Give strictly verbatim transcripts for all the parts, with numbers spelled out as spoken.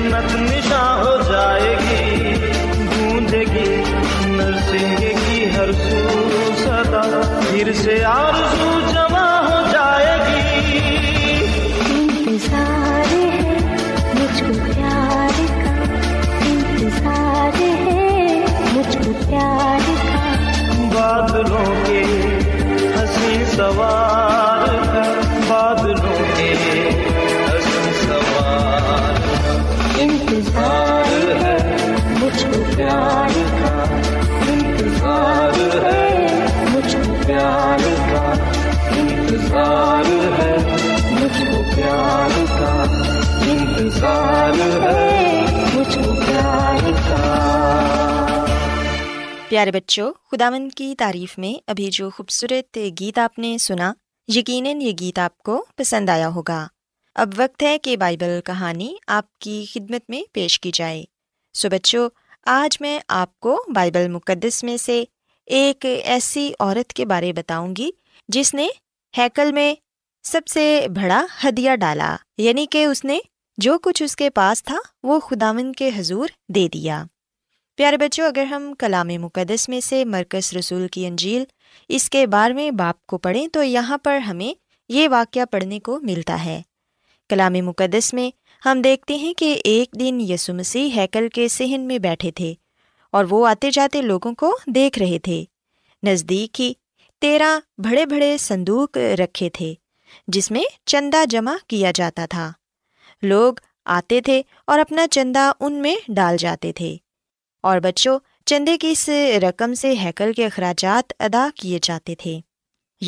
جنت نشاں ہو جائے گی، گونجے گی نرسنگ کی ہر سو صدا، پھر سے آرزو جمع ہو جائے گی، انتظار ہے مجھ کو پیار کا، انتظار ہے مجھ کو پیار کا، بادلوں کے حسین سوار کا، بادلوں کے حسین سوار کا، انتظار ہے مجھ کو پیار کا، انتظار ہے مجھ کو پیار کا، انتظار ہے مجھ کو پیار کا، انتظار ہے مجھ کو پیار کا۔ پیارے بچوں، خداوند کی تعریف میں ابھی جو خوبصورت گیت آپ نے سنا، یقیناً یہ گیت آپ کو پسند آیا ہوگا۔ اب وقت ہے کہ بائبل کہانی آپ کی خدمت میں پیش کی جائے۔ سو بچوں، آج میں آپ کو بائبل مقدس میں سے ایک ایسی عورت کے بارے بتاؤں گی جس نے ہیکل میں سب سے بڑا ہدیہ ڈالا، یعنی کہ اس نے جو کچھ اس کے پاس تھا وہ خداوند کے حضور دے دیا۔ پیارے بچوں، اگر ہم کلام مقدس میں سے مرکز رسول کی انجیل اس کے بارہویں باب کو پڑھیں تو یہاں پر ہمیں یہ واقعہ پڑھنے کو ملتا ہے۔ کلام مقدس میں ہم دیکھتے ہیں کہ ایک دن یسوع مسیح ہیکل کے صحن میں بیٹھے تھے اور وہ آتے جاتے لوگوں کو دیکھ رہے تھے۔ نزدیک ہی تیرہ بڑے بڑے صندوق رکھے تھے جس میں چندہ جمع کیا جاتا تھا۔ لوگ آتے تھے اور اپنا چندہ ان میں ڈال جاتے تھے، اور بچوں چندے کی اس رقم سے ہیکل کے اخراجات ادا کیے جاتے تھے۔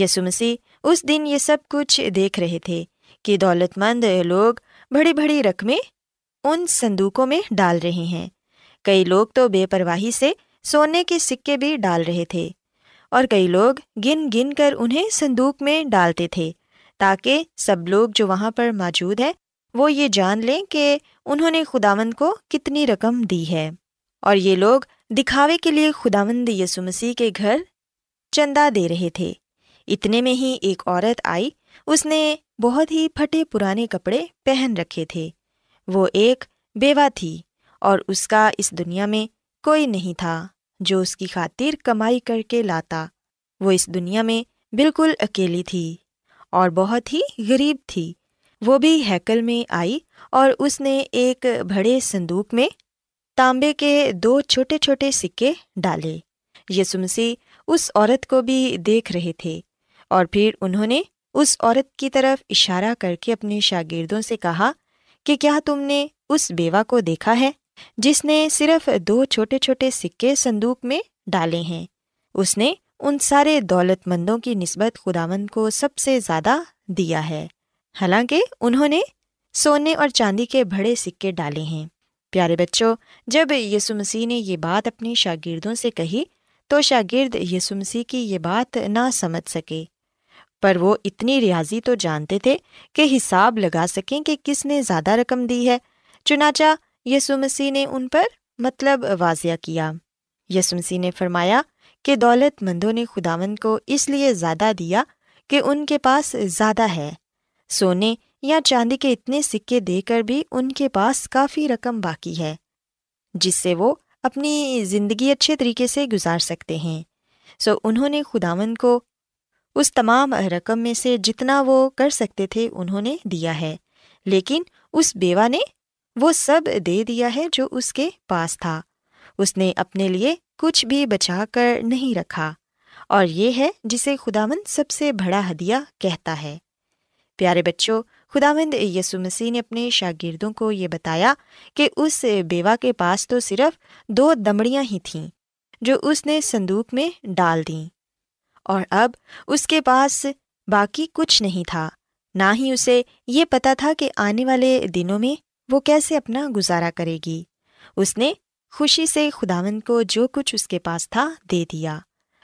یسوع مسیح اس دن یہ سب کچھ دیکھ رہے تھے کہ دولت مند لوگ بڑی بڑی رقمیں ان صندوقوں میں ڈال رہے ہیں۔ کئی لوگ تو بے پرواہی سے سونے کے سکے بھی ڈال رہے تھے، اور کئی لوگ گن گن کر انہیں صندوق میں ڈالتے تھے تاکہ سب لوگ جو وہاں پر موجود ہیں وہ یہ جان لیں کہ انہوں نے خداوند کو کتنی رقم دی ہے۔ اور یہ لوگ دکھاوے کے لیے خداوند یسوع مسیح کے گھر چندہ دے رہے تھے۔ اتنے میں ہی ایک عورت آئی، اس نے بہت ہی پھٹے پرانے کپڑے پہن رکھے تھے، وہ ایک بیوہ تھی اور اس کا اس دنیا میں کوئی نہیں تھا جو اس کی خاطر کمائی کر کے لاتا۔ وہ اس دنیا میں بالکل اکیلی تھی اور بہت ہی غریب تھی۔ وہ بھی ہیکل میں آئی اور اس نے ایک بڑے صندوق میں تانبے کے دو چھوٹے چھوٹے سکے ڈالے۔ یسوع مسیح اس عورت کو بھی دیکھ رہے تھے، اور پھر انہوں نے اس عورت کی طرف اشارہ کر کے اپنے شاگردوں سے کہا کہ کیا تم نے اس بیوہ کو دیکھا ہے جس نے صرف دو چھوٹے چھوٹے سکے صندوق میں ڈالے ہیں؟ اس نے ان سارے دولت مندوں کی نسبت خداوند کو سب سے زیادہ دیا ہے، حالانکہ انہوں نے سونے اور چاندی کے بڑے سکے ڈالے ہیں۔ پیارے بچوں، جب یسوع مسیح نے یہ بات اپنے شاگردوں سے کہی تو شاگرد یسوع مسیح کی یہ بات نہ سمجھ سکے، پر وہ اتنی ریاضی تو جانتے تھے کہ حساب لگا سکیں کہ کس نے زیادہ رقم دی ہے۔ چنانچہ یسوع مسیح نے ان پر مطلب واضح کیا۔ یسوع مسیح نے فرمایا کہ دولت مندوں نے خداوند کو اس لیے زیادہ دیا کہ ان کے پاس زیادہ ہے، سونے یا چاندی کے اتنے سکے دے کر بھی ان کے پاس کافی رقم باقی ہے جس سے وہ اپنی زندگی اچھے طریقے سے گزار سکتے ہیں۔ سو so, انہوں نے خداوند کو اس تمام رقم میں سے جتنا وہ کر سکتے تھے انہوں نے دیا ہے، لیکن اس بیوہ نے وہ سب دے دیا ہے جو اس کے پاس تھا۔ اس نے اپنے لیے کچھ بھی بچا کر نہیں رکھا، اور یہ ہے جسے خداوند سب سے بڑا ہدیہ کہتا ہے۔ پیارے بچوں، خداوند یسوع مسیح نے اپنے شاگردوں کو یہ بتایا کہ اس بیوہ کے پاس تو صرف دو دمڑیاں ہی تھیں جو اس نے صندوق میں ڈال دیں، اور اب اس کے پاس باقی کچھ نہیں تھا، نہ ہی اسے یہ پتہ تھا کہ آنے والے دنوں میں وہ کیسے اپنا گزارا کرے گی۔ اس نے خوشی سے خداوند کو جو کچھ اس کے پاس تھا دے دیا،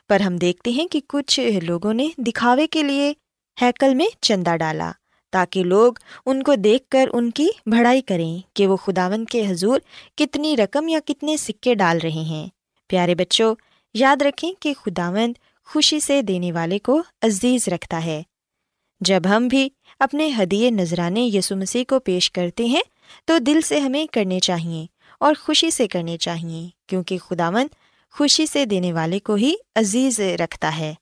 پر ہم دیکھتے ہیں کہ کچھ لوگوں نے دکھاوے کے لیے ہیکل میں چندہ ڈالا تاکہ لوگ ان کو دیکھ کر ان کی بڑائی کریں کہ وہ خداوند کے حضور کتنی رقم یا کتنے سکے ڈال رہے ہیں۔ پیارے بچوں، یاد رکھیں کہ خداوند خوشی سے دینے والے کو عزیز رکھتا ہے۔ جب ہم بھی اپنے ہدیے نذرانے یسوع مسیح کو پیش کرتے ہیں تو دل سے ہمیں کرنے چاہیے اور خوشی سے کرنے چاہیے، کیونکہ خداوند خوشی سے دینے والے کو ہی عزیز رکھتا ہے۔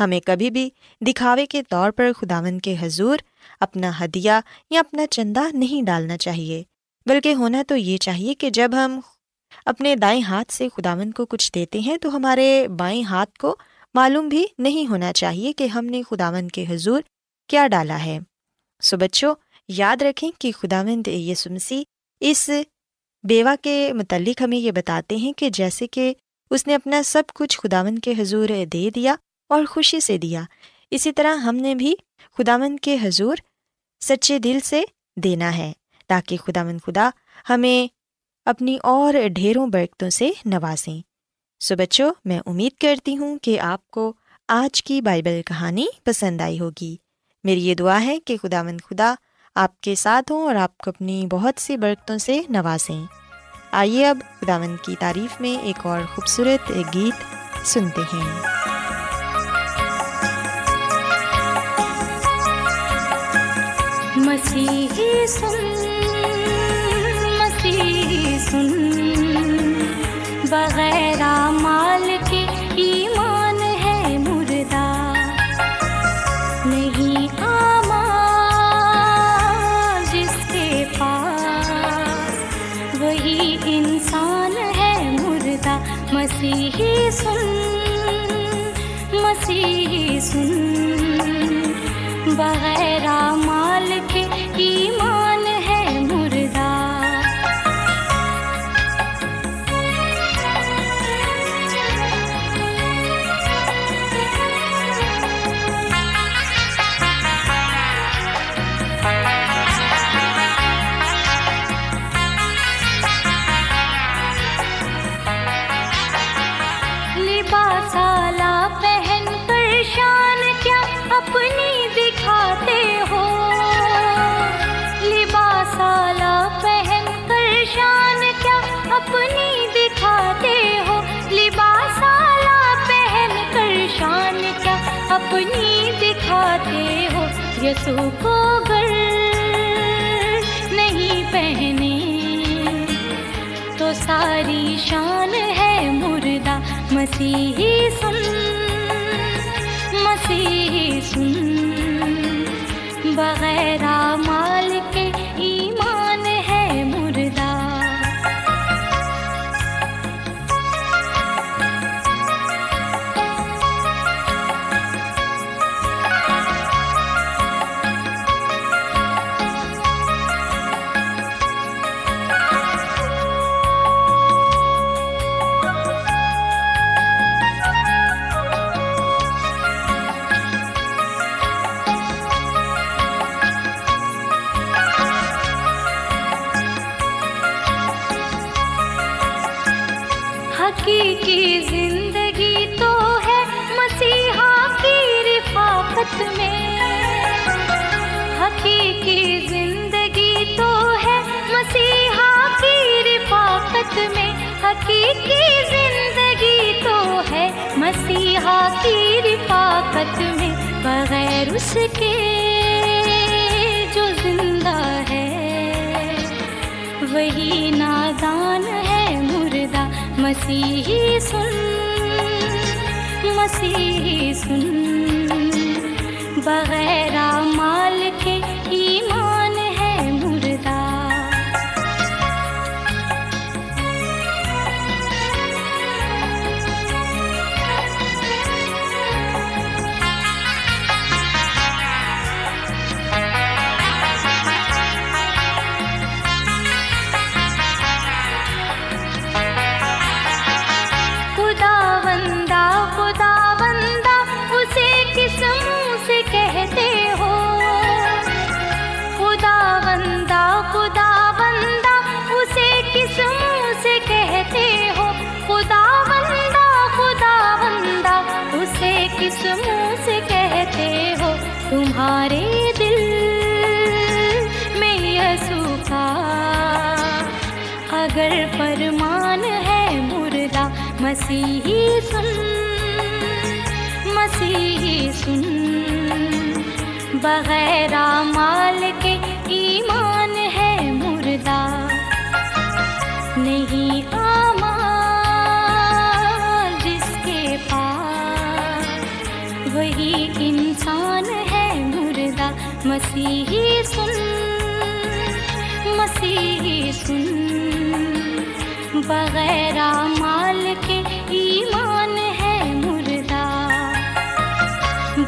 ہمیں کبھی بھی دکھاوے کے طور پر خداوند کے حضور اپنا ہدیہ یا اپنا چندہ نہیں ڈالنا چاہیے، بلکہ ہونا تو یہ چاہیے کہ جب ہم اپنے دائیں ہاتھ سے خداوند کو کچھ دیتے ہیں تو ہمارے بائیں ہاتھ کو معلوم بھی نہیں ہونا چاہیے کہ ہم نے خداوند کے حضور کیا ڈالا ہے۔ سو بچوں، یاد رکھیں کہ خداوند یسوع مسیح اس بیوہ کے متعلق ہمیں یہ بتاتے ہیں کہ جیسے کہ اس نے اپنا سب کچھ خداوند کے حضور دے دیا اور خوشی سے دیا، اسی طرح ہم نے بھی خداوند کے حضور سچے دل سے دینا ہے، تاکہ خداوند خدا ہمیں اپنی اور ڈھیروں برکتوں سے نوازیں۔ سو بچوں، میں امید کرتی ہوں کہ آپ کو آج کی بائبل کہانی پسند آئی ہوگی۔ میری یہ دعا ہے کہ خداوند خدا آپ کے ساتھ ہوں اور آپ کو اپنی بہت سی برکتوں سے نوازیں۔ آئیے اب خداوند کی تعریف میں ایک اور خوبصورت گیت سنتے ہیں۔ مسیحی سن، مسیحی سن، بغیر اعمال کے ایمان ہے مردہ، نہیں آمال جس کے پاس وہی انسان ہے مردہ۔ مسیحی سن، مسیحی سن، بغیر اعمال کے ایمان ہے مردہ۔ لباس اعلیٰ پہن کر شان کیا اپنی دکھاتے ہو، لباس اعلیٰ پہن کر شان کیا اپنی دکھاتے ہو، لباس اعلیٰ پہن کر شان کیا اپنی دکھاتے ہو۔ یسوع کو گر نہیں پہنے تو ساری شان ہے مردہ۔ مسیحی سن، مسیحی سن، بغیر اعمال کے ایمان ہے مردہ۔ حقیقی زندگی تو ہے مسیحا کی رفاقت میں، حقیقی زندگی تو ہے مسیحا کی رفاقت میں، حقیقی زندگی تو ہے مسیحا کی رفاقت میں۔ بغیر اس کے جو زندہ ہے وہی نادان ہے مردہ۔ مسیحی سن، مسیحی سن، بغیر اعمال کے ایمان ہے مردہ۔ منہ سے کہتے ہو تمہارے دل میں یسوع کا اگر فرمان ہے مردہ۔ مسیحی سن، مسیحی سن، بغیر اعمال کے ایمان ہے مردہ۔ مسیحی سن، مسیحی سن، بغیر اعمال کے ایمان ہے مردہ،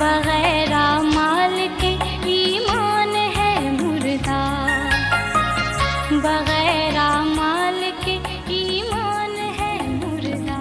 بغیر اعمال کے ایمان ہے مردہ، بغیر اعمال کے ایمان ہے مردہ۔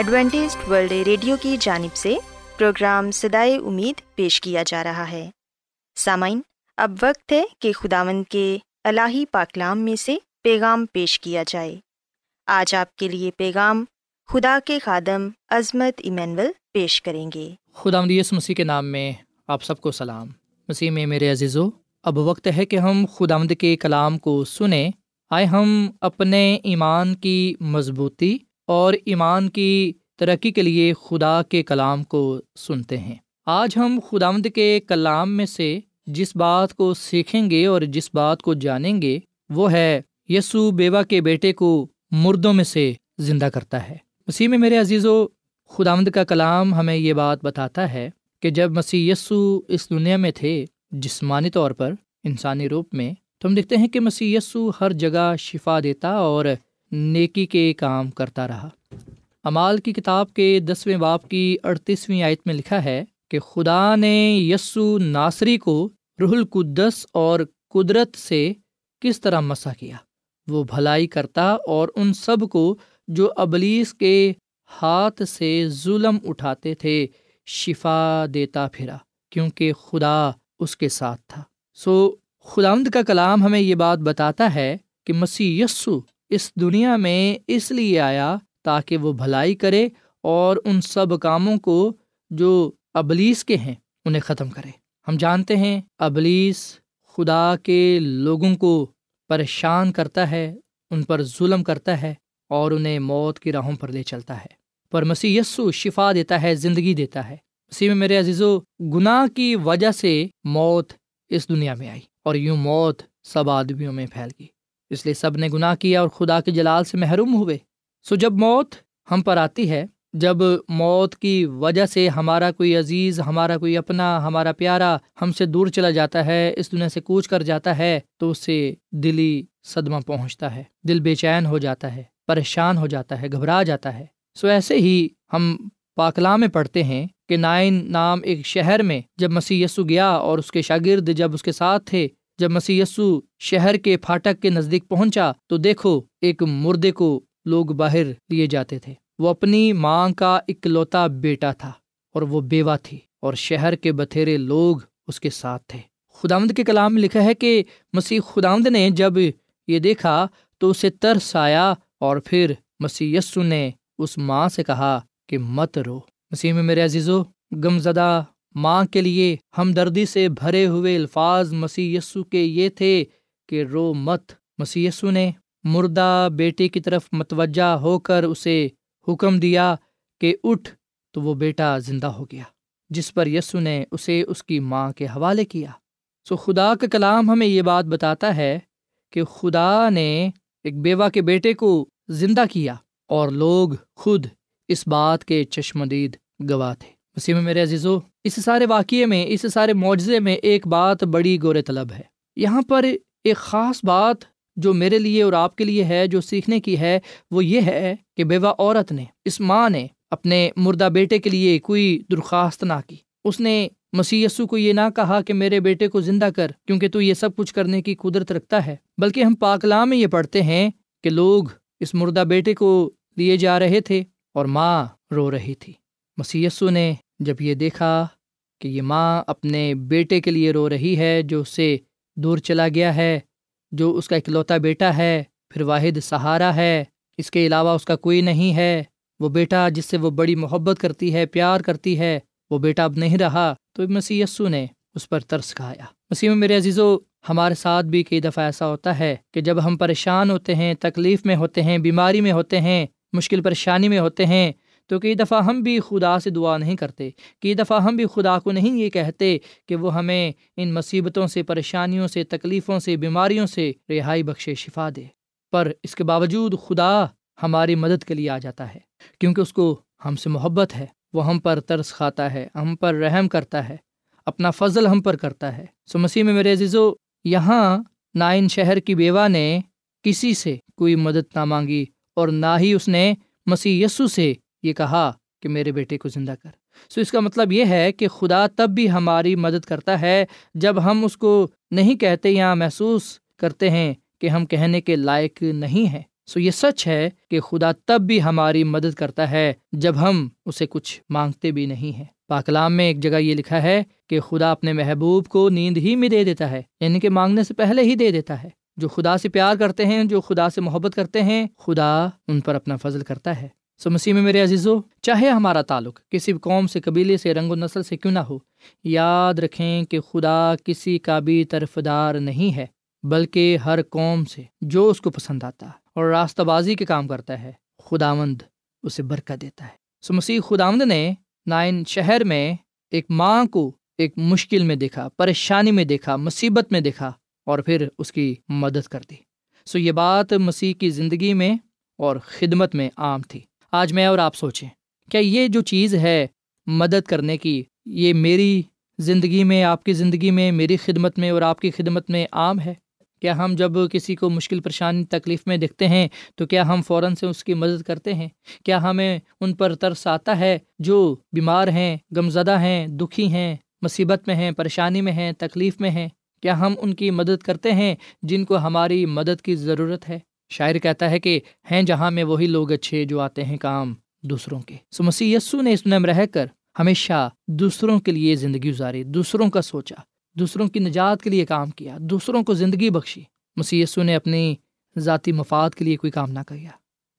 ایڈوینٹسٹ ورلڈ ریڈیو کی جانب سے پروگرام صدائے امید پیش کیا جا رہا ہے۔ سامعین، اب وقت ہے کہ خداوند کے الہی پاکلام میں سے پیغام پیش کیا جائے۔ آج آپ کے لیے پیغام خدا کے خادم عظمت ایمینول پیش کریں گے۔ خداوند یسوع مسیح کے نام میں آپ سب کو سلام۔ مسیح میں میرے عزیزو، اب وقت ہے کہ ہم خداوند کے کلام کو سنیں۔ آئے ہم اپنے ایمان کی مضبوطی اور ایمان کی ترقی کے لیے خدا کے کلام کو سنتے ہیں۔ آج ہم خداوند کے کلام میں سے جس بات کو سیکھیں گے اور جس بات کو جانیں گے وہ ہے یسوع بیوہ کے بیٹے کو مردوں میں سے زندہ کرتا ہے۔ مسیح میں میرے عزیزو، خداوند کا کلام ہمیں یہ بات بتاتا ہے کہ جب مسیح یسوع اس دنیا میں تھے، جسمانی طور پر، انسانی روپ میں، تو ہم دیکھتے ہیں کہ مسیح یسوع ہر جگہ شفا دیتا اور نیکی کے کام کرتا رہا۔ اعمال کی کتاب کے دسویں باب کی اڑتیسویں آیت میں لکھا ہے کہ خدا نے یسوع ناصری کو روح القدس اور قدرت سے کس طرح مسح کیا۔ وہ بھلائی کرتا اور ان سب کو جو ابلیس کے ہاتھ سے ظلم اٹھاتے تھے شفا دیتا پھرا، کیونکہ خدا اس کے ساتھ تھا۔ سو خداوند کا کلام ہمیں یہ بات بتاتا ہے کہ مسیح یسوع اس دنیا میں اس لیے آیا تاکہ وہ بھلائی کرے اور ان سب کاموں کو جو ابلیس کے ہیں انہیں ختم کرے۔ ہم جانتے ہیں ابلیس خدا کے لوگوں کو پریشان کرتا ہے، ان پر ظلم کرتا ہے اور انہیں موت کی راہوں پر لے چلتا ہے، پر مسیح یسوع شفا دیتا ہے، زندگی دیتا ہے۔ مسیح میں میرے عزیزو، گناہ کی وجہ سے موت اس دنیا میں آئی اور یوں موت سب آدمیوں میں پھیل گئی، اس لیے سب نے گناہ کیا اور خدا کے جلال سے محروم ہوئے۔ سو جب موت ہم پر آتی ہے، جب موت کی وجہ سے ہمارا کوئی عزیز، ہمارا کوئی اپنا، ہمارا پیارا ہم سے دور چلا جاتا ہے، اس دنیا سے کوچ کر جاتا ہے، تو اسے دلی صدمہ پہنچتا ہے، دل بے چین ہو جاتا ہے، پریشان ہو جاتا ہے، گھبرا جاتا ہے۔ سو ایسے ہی ہم پاکلام میں پڑھتے ہیں کہ نائن نام ایک شہر میں جب مسیح یسوع گیا اور اس کے شاگرد جب اس کے ساتھ تھے، جب مسیح یسوع شہر کے پھاٹک کے نزدیک پہنچا تو دیکھو ایک مردے کو لوگ باہر لیے جاتے تھے۔ وہ اپنی ماں کا اکلوتا بیٹا تھا اور وہ بیوہ تھی، اور شہر کے بتھیرے لوگ اس کے ساتھ تھے۔ خداوند کے کلام میں لکھا ہے کہ مسیح خداوند نے جب یہ دیکھا تو اسے ترس آیا، اور پھر مسیح یسوع نے اس ماں سے کہا کہ مت رو۔ مسیح میں میرے عزیزو، غمزدہ ماں کے لیے ہمدردی سے بھرے ہوئے الفاظ مسیح یسوع کے یہ تھے کہ رو مت۔ مسیح یسوع نے مردہ بیٹے کی طرف متوجہ ہو کر اسے حکم دیا کہ اٹھ تو وہ بیٹا زندہ ہو گیا جس پر یسوع نے اسے اس کی ماں کے حوالے کیا۔ سو خدا کا کلام ہمیں یہ بات بتاتا ہے کہ خدا نے ایک بیوہ کے بیٹے کو زندہ کیا، اور لوگ خود اس بات کے چشم دید گواہ تھے۔ مسیح میں میرے عزیزو، اس سارے واقعے میں، اس سارے معجزے میں ایک بات بڑی غور طلب ہے۔ یہاں پر ایک خاص بات جو میرے لیے اور آپ کے لیے ہے، جو سیکھنے کی ہے، وہ یہ ہے کہ بیوہ عورت نے، اس ماں نے اپنے مردہ بیٹے کے لیے کوئی درخواست نہ کی۔ اس نے مسیح یسوع کو یہ نہ کہا کہ میرے بیٹے کو زندہ کر، کیونکہ تو یہ سب کچھ کرنے کی قدرت رکھتا ہے، بلکہ ہم پاک کلام میں یہ پڑھتے ہیں کہ لوگ اس مردہ بیٹے کو لیے جا رہے تھے اور ماں رو رہی تھی۔ مسیح یسوع نے جب یہ دیکھا کہ یہ ماں اپنے بیٹے کے لیے رو رہی ہے جو اس سے دور چلا گیا ہے، جو اس کا اکلوتا بیٹا ہے، پھر واحد سہارا ہے، اس کے علاوہ اس کا کوئی نہیں ہے، وہ بیٹا جس سے وہ بڑی محبت کرتی ہے، پیار کرتی ہے، وہ بیٹا اب نہیں رہا، تو مسیح یسوع نے اس پر ترس کھایا۔ مسیح میں میرے عزیزو، ہمارے ساتھ بھی کئی دفعہ ایسا ہوتا ہے کہ جب ہم پریشان ہوتے ہیں، تکلیف میں ہوتے ہیں، بیماری میں ہوتے ہیں، مشکل پریشانی میں ہوتے ہیں، تو کئی دفعہ ہم بھی خدا سے دعا نہیں کرتے، کئی دفعہ ہم بھی خدا کو نہیں یہ کہتے کہ وہ ہمیں ان مصیبتوں سے، پریشانیوں سے، تکلیفوں سے، بیماریوں سے رہائی بخشے، شفا دے۔ پر اس کے باوجود خدا ہماری مدد کے لیے آ جاتا ہے، کیونکہ اس کو ہم سے محبت ہے، وہ ہم پر ترس کھاتا ہے، ہم پر رحم کرتا ہے، اپنا فضل ہم پر کرتا ہے۔ سو مسیح میں میرے عزیزو، یہاں نائن شہر کی بیوہ نے کسی سے کوئی مدد نہ مانگی، اور نہ ہی اس نے مسیح یسوع سے یہ کہا کہ میرے بیٹے کو زندہ کر۔ سو اس کا مطلب یہ ہے کہ خدا تب بھی ہماری مدد کرتا ہے جب ہم اس کو نہیں کہتے یا محسوس کرتے ہیں کہ ہم کہنے کے لائق نہیں ہیں۔ سو یہ سچ ہے کہ خدا تب بھی ہماری مدد کرتا ہے جب ہم اسے کچھ مانگتے بھی نہیں ہیں۔ پاک کلام میں ایک جگہ یہ لکھا ہے کہ خدا اپنے محبوب کو نیند ہی میں دے دیتا ہے، یعنی کہ مانگنے سے پہلے ہی دے دیتا ہے۔ جو خدا سے پیار کرتے ہیں، جو خدا سے محبت کرتے ہیں، خدا ان پر اپنا فضل کرتا ہے۔ سو مسیح میں میرے عزیزو، چاہے ہمارا تعلق کسی قوم سے، قبیلے سے، رنگ و نسل سے کیوں نہ ہو، یاد رکھیں کہ خدا کسی کا بھی طرفدار نہیں ہے، بلکہ ہر قوم سے جو اس کو پسند آتا ہے اور راستہ بازی کے کام کرتا ہے، خداوند اسے برکت دیتا ہے۔ سو مسیح خداوند نے نائن شہر میں ایک ماں کو ایک مشکل میں دیکھا، پریشانی میں دیکھا، مصیبت میں دیکھا، اور پھر اس کی مدد کر دی۔ سو یہ بات مسیح کی زندگی میں اور خدمت میں عام تھی۔ آج میں اور آپ سوچیں، کیا یہ جو چیز ہے مدد کرنے کی، یہ میری زندگی میں، آپ کی زندگی میں، میری خدمت میں اور آپ کی خدمت میں عام ہے؟ کیا ہم جب کسی کو مشکل، پریشانی، تکلیف میں دیکھتے ہیں تو کیا ہم فوراً سے اس کی مدد کرتے ہیں؟ کیا ہمیں ان پر ترس آتا ہے جو بیمار ہیں، غمزدہ ہیں، دکھی ہیں، مصیبت میں ہیں، پریشانی میں ہیں، تکلیف میں ہیں؟ کیا ہم ان کی مدد کرتے ہیں جن کو ہماری مدد کی ضرورت ہے؟ شاعر کہتا ہے کہ ہیں جہاں میں وہی لوگ اچھے جو آتے ہیں کام دوسروں کے۔ سو مسیح یسوع نے اس نم رہ کر ہمیشہ دوسروں کے لیے زندگی گزاری، دوسروں کا سوچا، دوسروں کی نجات کے لیے کام کیا، دوسروں کو زندگی بخشی۔ مسیح یسوع نے اپنی ذاتی مفاد کے لیے کوئی کام نہ کیا۔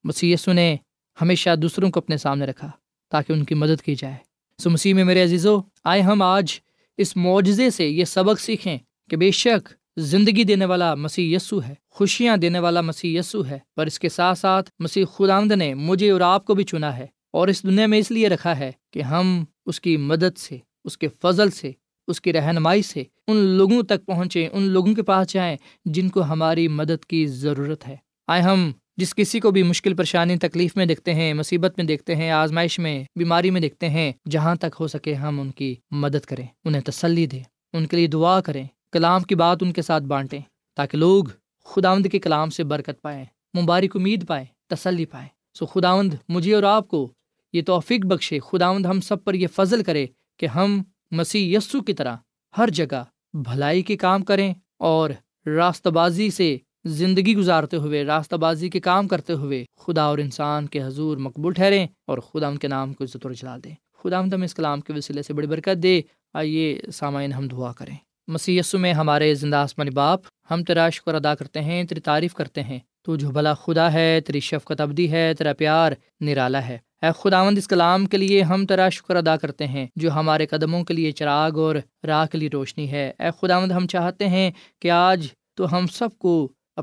مسیح یسوع نے ہمیشہ دوسروں کو اپنے سامنے رکھا تاکہ ان کی مدد کی جائے۔ سو مسیح میں میرے عزیزو، آئے ہم آج اس معجزے سے یہ سبق سیکھیں کہ بے شک زندگی دینے والا مسیح یسوع ہے، خوشیاں دینے والا مسیح یسوع ہے، پر اس کے ساتھ ساتھ مسیح خداوند نے مجھے اور آپ کو بھی چنا ہے اور اس دنیا میں اس لیے رکھا ہے کہ ہم اس کی مدد سے، اس کے فضل سے، اس کی رہنمائی سے ان لوگوں تک پہنچیں، ان لوگوں کے پاس جائیں جن کو ہماری مدد کی ضرورت ہے۔ آئے ہم جس کسی کو بھی مشکل، پریشانی، تکلیف میں دیکھتے ہیں، مصیبت میں دیکھتے ہیں، آزمائش میں، بیماری میں دیکھتے ہیں، جہاں تک ہو سکے ہم ان کی مدد کریں، انہیں تسلی دیں، ان کے لیے دعا کریں، کلام کی بات ان کے ساتھ بانٹیں تاکہ لوگ خداوند کے کلام سے برکت پائیں، مبارک امید پائیں، تسلی پائیں۔ سو خداوند مجھے اور آپ کو یہ توفیق بخشے، خداوند ہم سب پر یہ فضل کرے کہ ہم مسیح یسوع کی طرح ہر جگہ بھلائی کے کام کریں اور راستہ بازی سے زندگی گزارتے ہوئے، راستہ بازی کے کام کرتے ہوئے خدا اور انسان کے حضور مقبول ٹھہریں اور خدا ان کے نام کو عزت اور جلال دیں۔ خدا ہمیں اس کلام کے وسیلے سے بڑی برکت دے۔ آئیے سامعین ہم دعا کریں۔ مسیح یسوع میں ہمارے زندہ آسمانی باپ، ہم تیرا شکر ادا کرتے ہیں، تیری تعریف کرتے ہیں، تو جو بھلا خدا ہے، تیری شفقت ابدی ہے، تیرا پیار نرالا ہے۔ اے خداوند، اس کلام کے لیے ہم تیرا شکر ادا کرتے ہیں جو ہمارے قدموں کے لیے چراغ اور راہ کے لیے روشنی ہے۔ اے خداوند، ہم چاہتے ہیں کہ آج تو ہم سب کو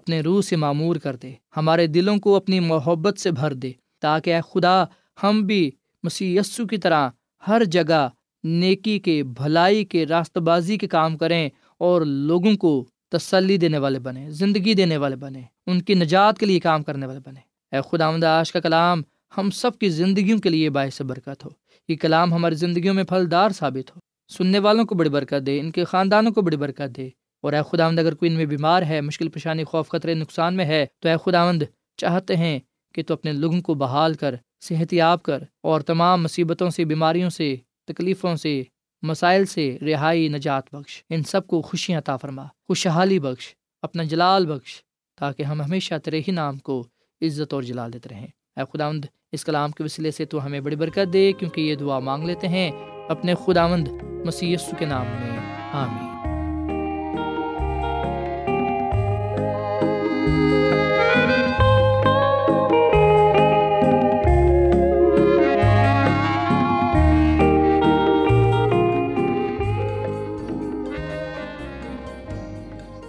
اپنے روح سے معمور کر دے، ہمارے دلوں کو اپنی محبت سے بھر دے، تاکہ اے خدا ہم بھی مسیح یسو کی طرح ہر جگہ نیکی کے، بھلائی کے، راستہ بازی کے کام کریں اور لوگوں کو تسلی دینے والے بنیں، زندگی دینے والے بنیں، ان کی نجات کے لیے کام کرنے والے بنیں۔ اے خداوند، آج کا کلام ہم سب کی زندگیوں کے لیے باعث برکت ہو، یہ کلام ہماری زندگیوں میں پھلدار ثابت ہو، سننے والوں کو بڑی برکت دے، ان کے خاندانوں کو بڑی برکت دے۔ اور اے خداوند، اگر کوئی ان میں بیمار ہے، مشکل پریشانی، خوف، خطرے، نقصان میں ہے، تو اے خداوند چاہتے ہیں کہ تو اپنے لوگوں کو بحال کر، صحت یاب کر اور تمام مصیبتوں سے، بیماریوں سے، تکلیفوں سے، مسائل سے رہائی، نجات بخش، ان سب کو خوشیاں عطا فرما، خوشحالی بخش، اپنا جلال بخش، تاکہ ہم ہمیشہ تیرے ہی نام کو عزت اور جلال دیتے رہیں۔ اے خداوند، اس کلام کے وسیلے سے تو ہمیں بڑی برکت دے، کیونکہ یہ دعا مانگ لیتے ہیں اپنے خداوند مسیح یسوع کے نام میں، آمین۔